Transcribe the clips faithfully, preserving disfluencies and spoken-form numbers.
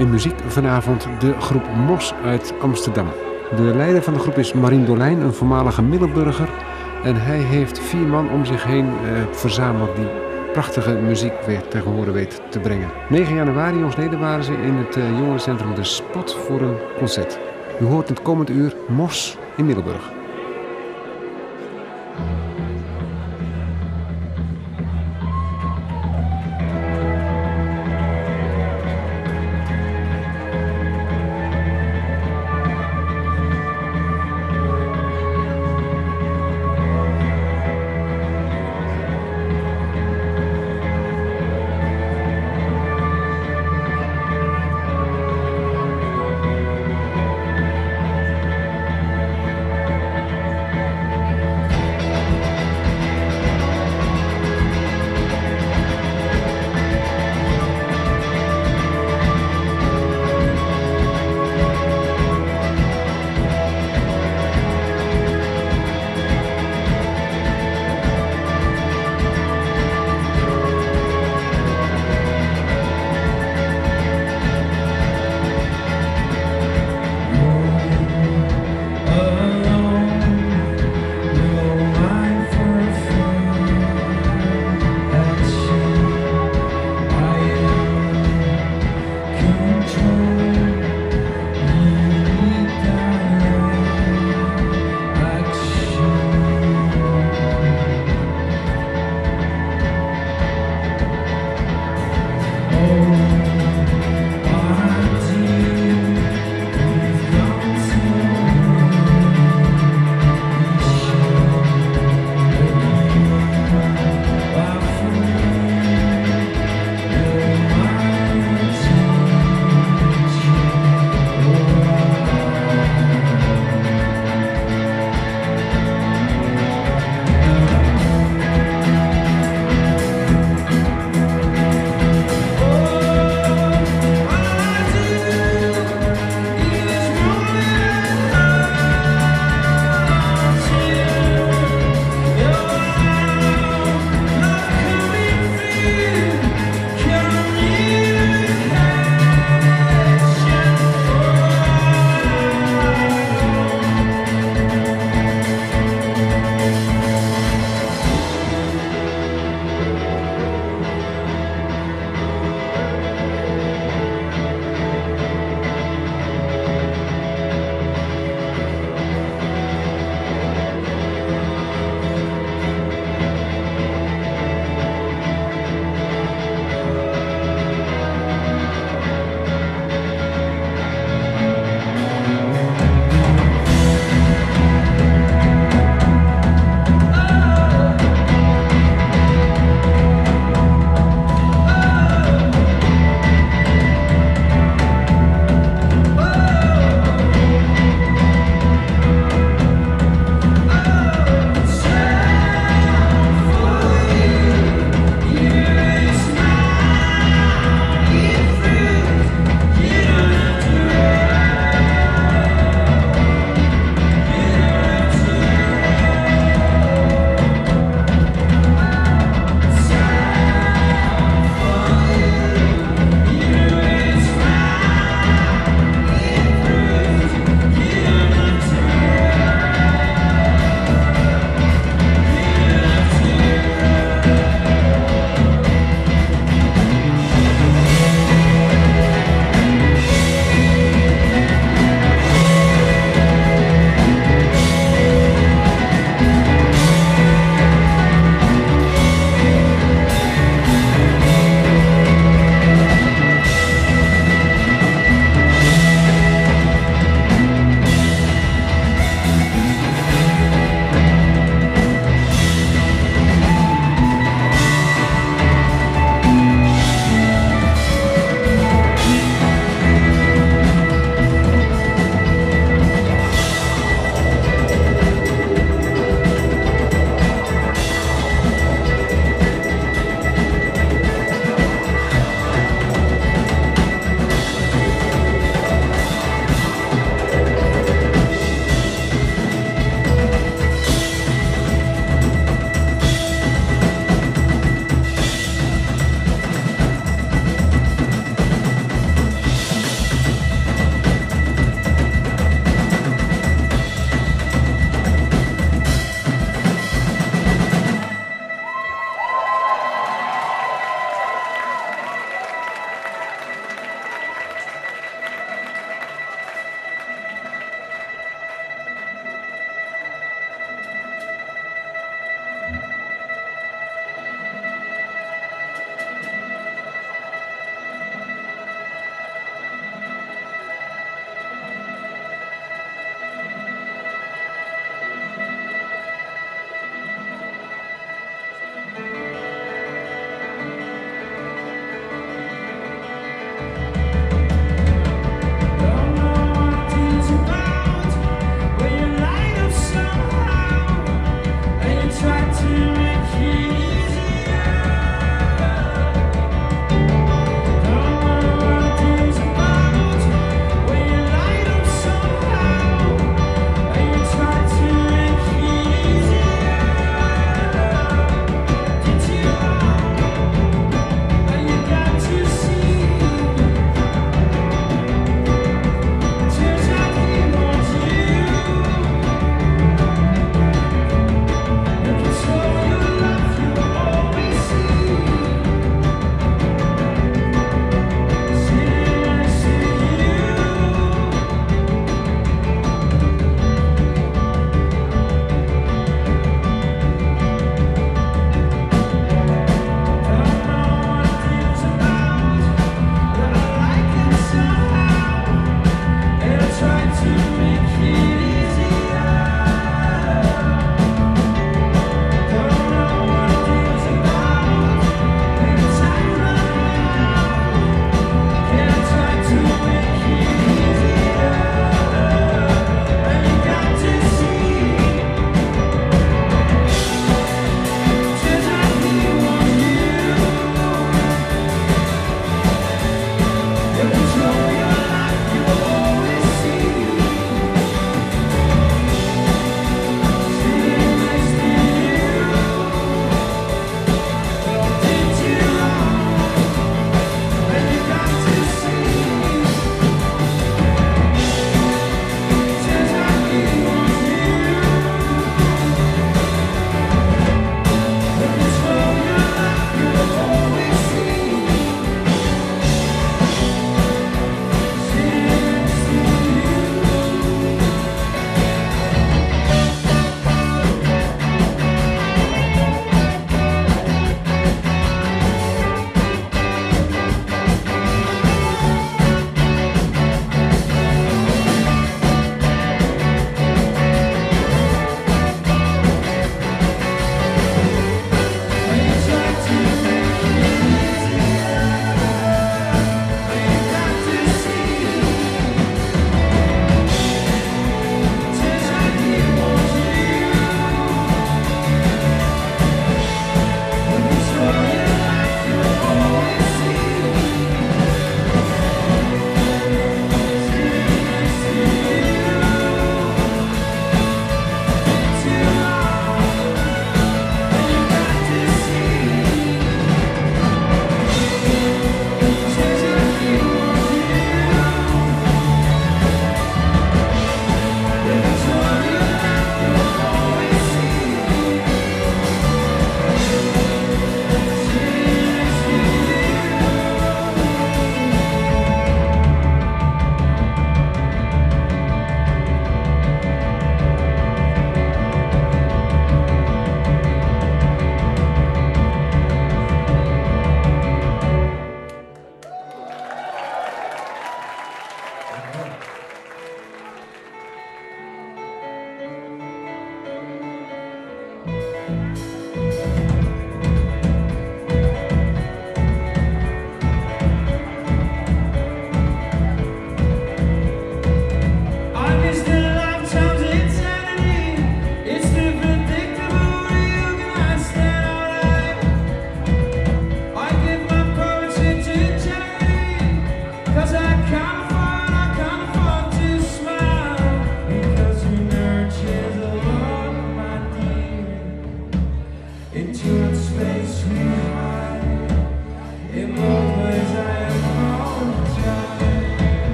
En muziek vanavond de groep Mos uit Amsterdam. De leider van de groep is Marin Dolijn, een voormalige Middelburger. En hij heeft vier man om zich heen eh, verzameld die prachtige muziek weer tegen horen weet te brengen. negen januari jongsleden waren ze in het eh, Jongerencentrum De Spot voor een concert. U hoort in het komend uur Mos in Middelburg.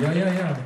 Ja, ja, ja.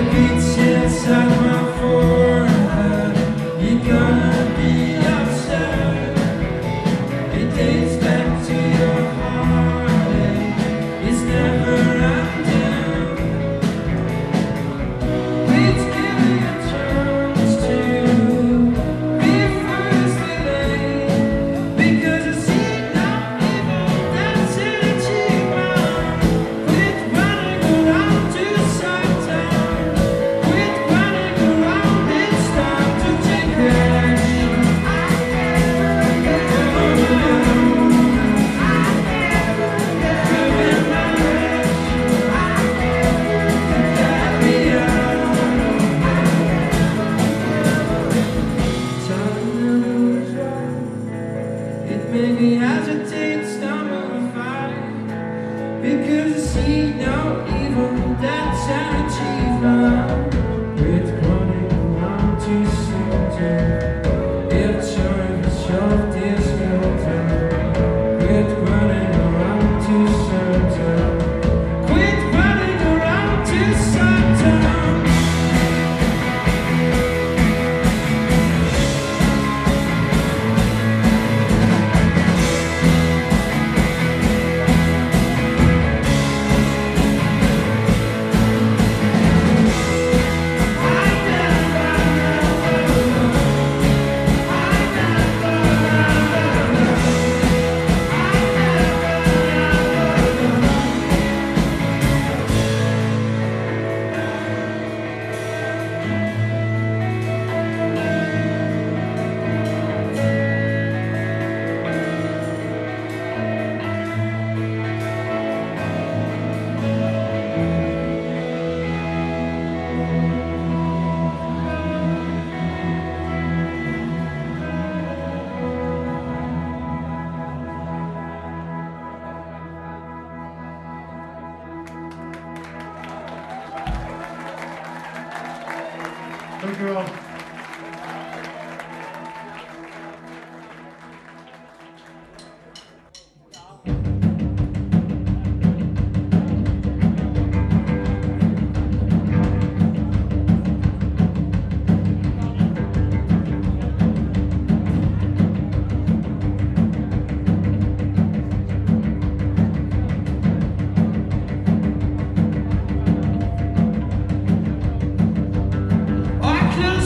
Close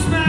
my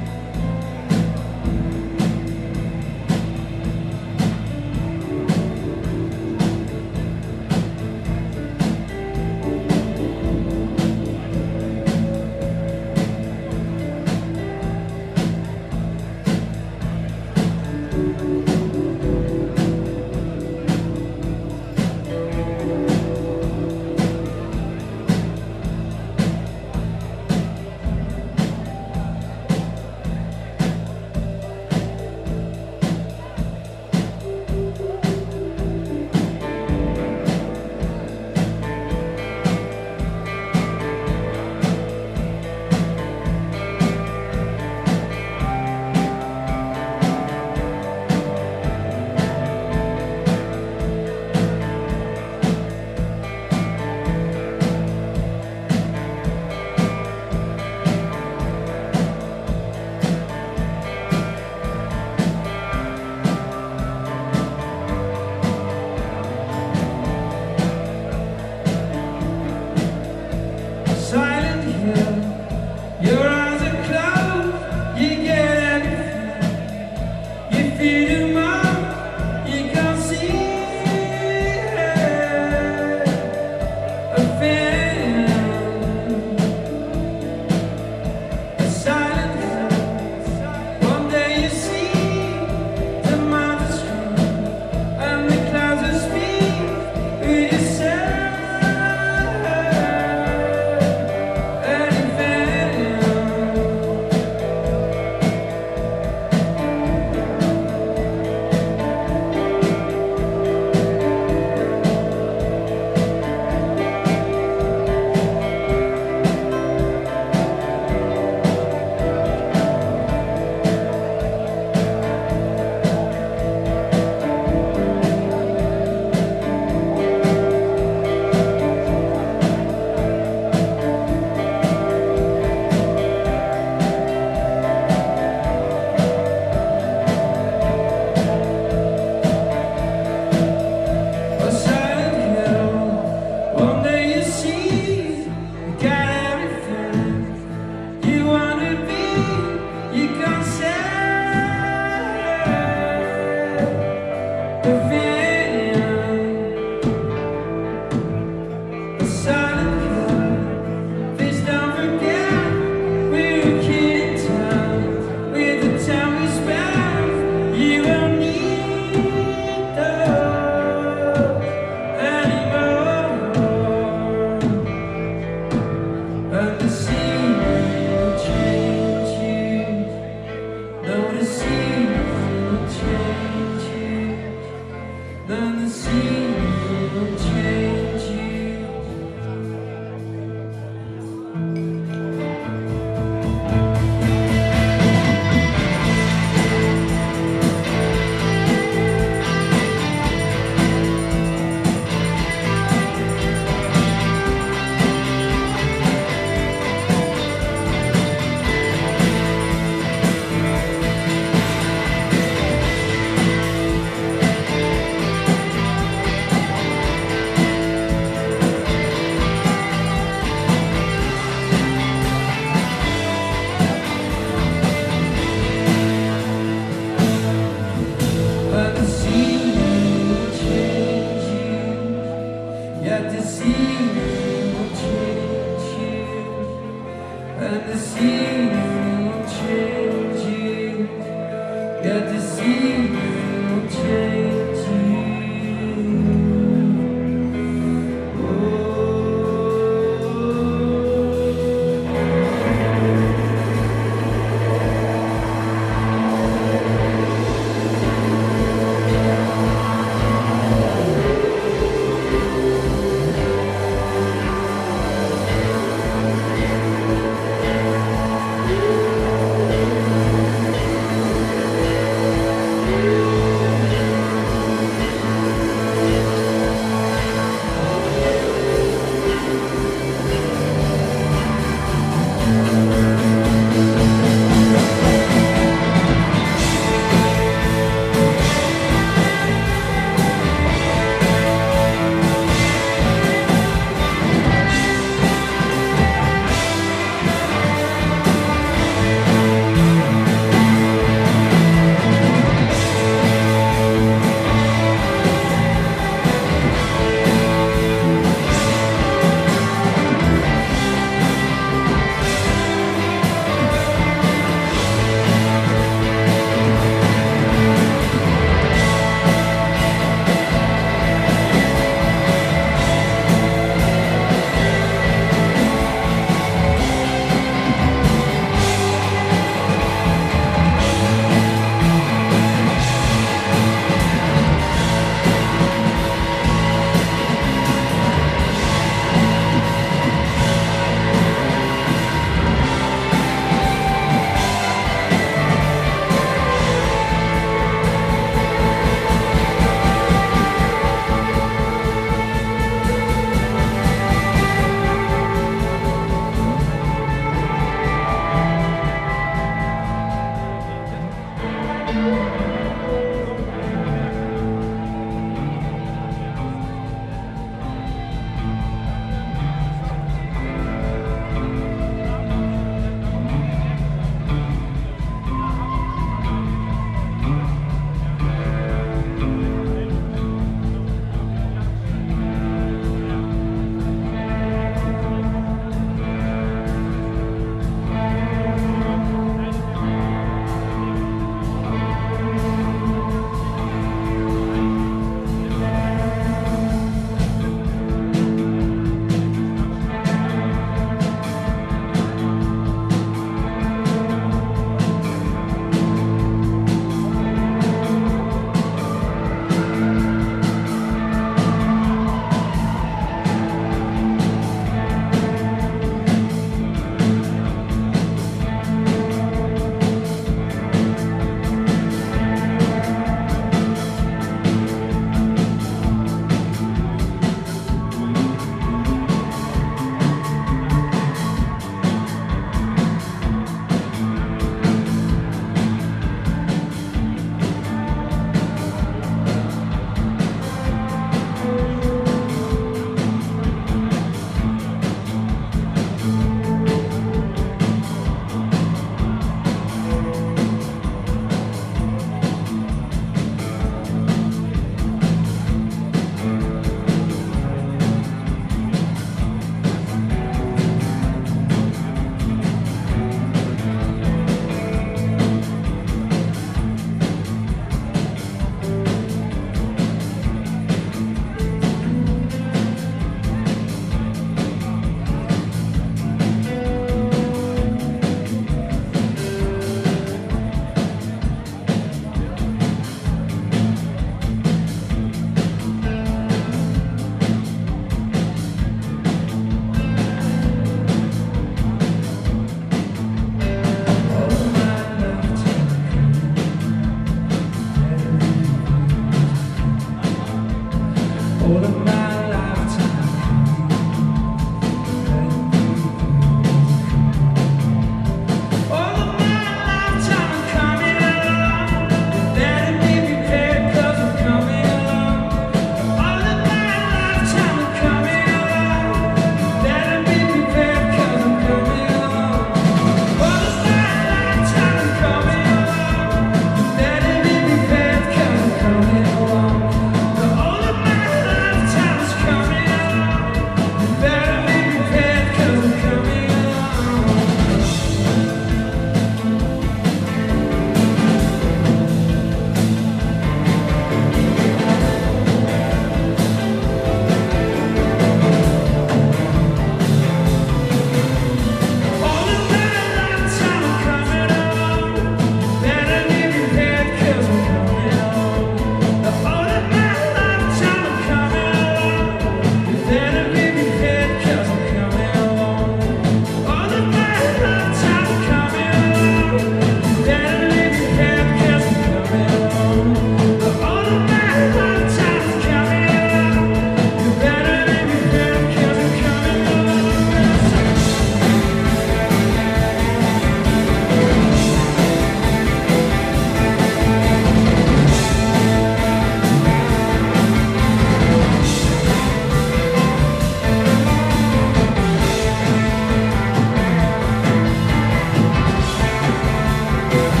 Yes,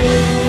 you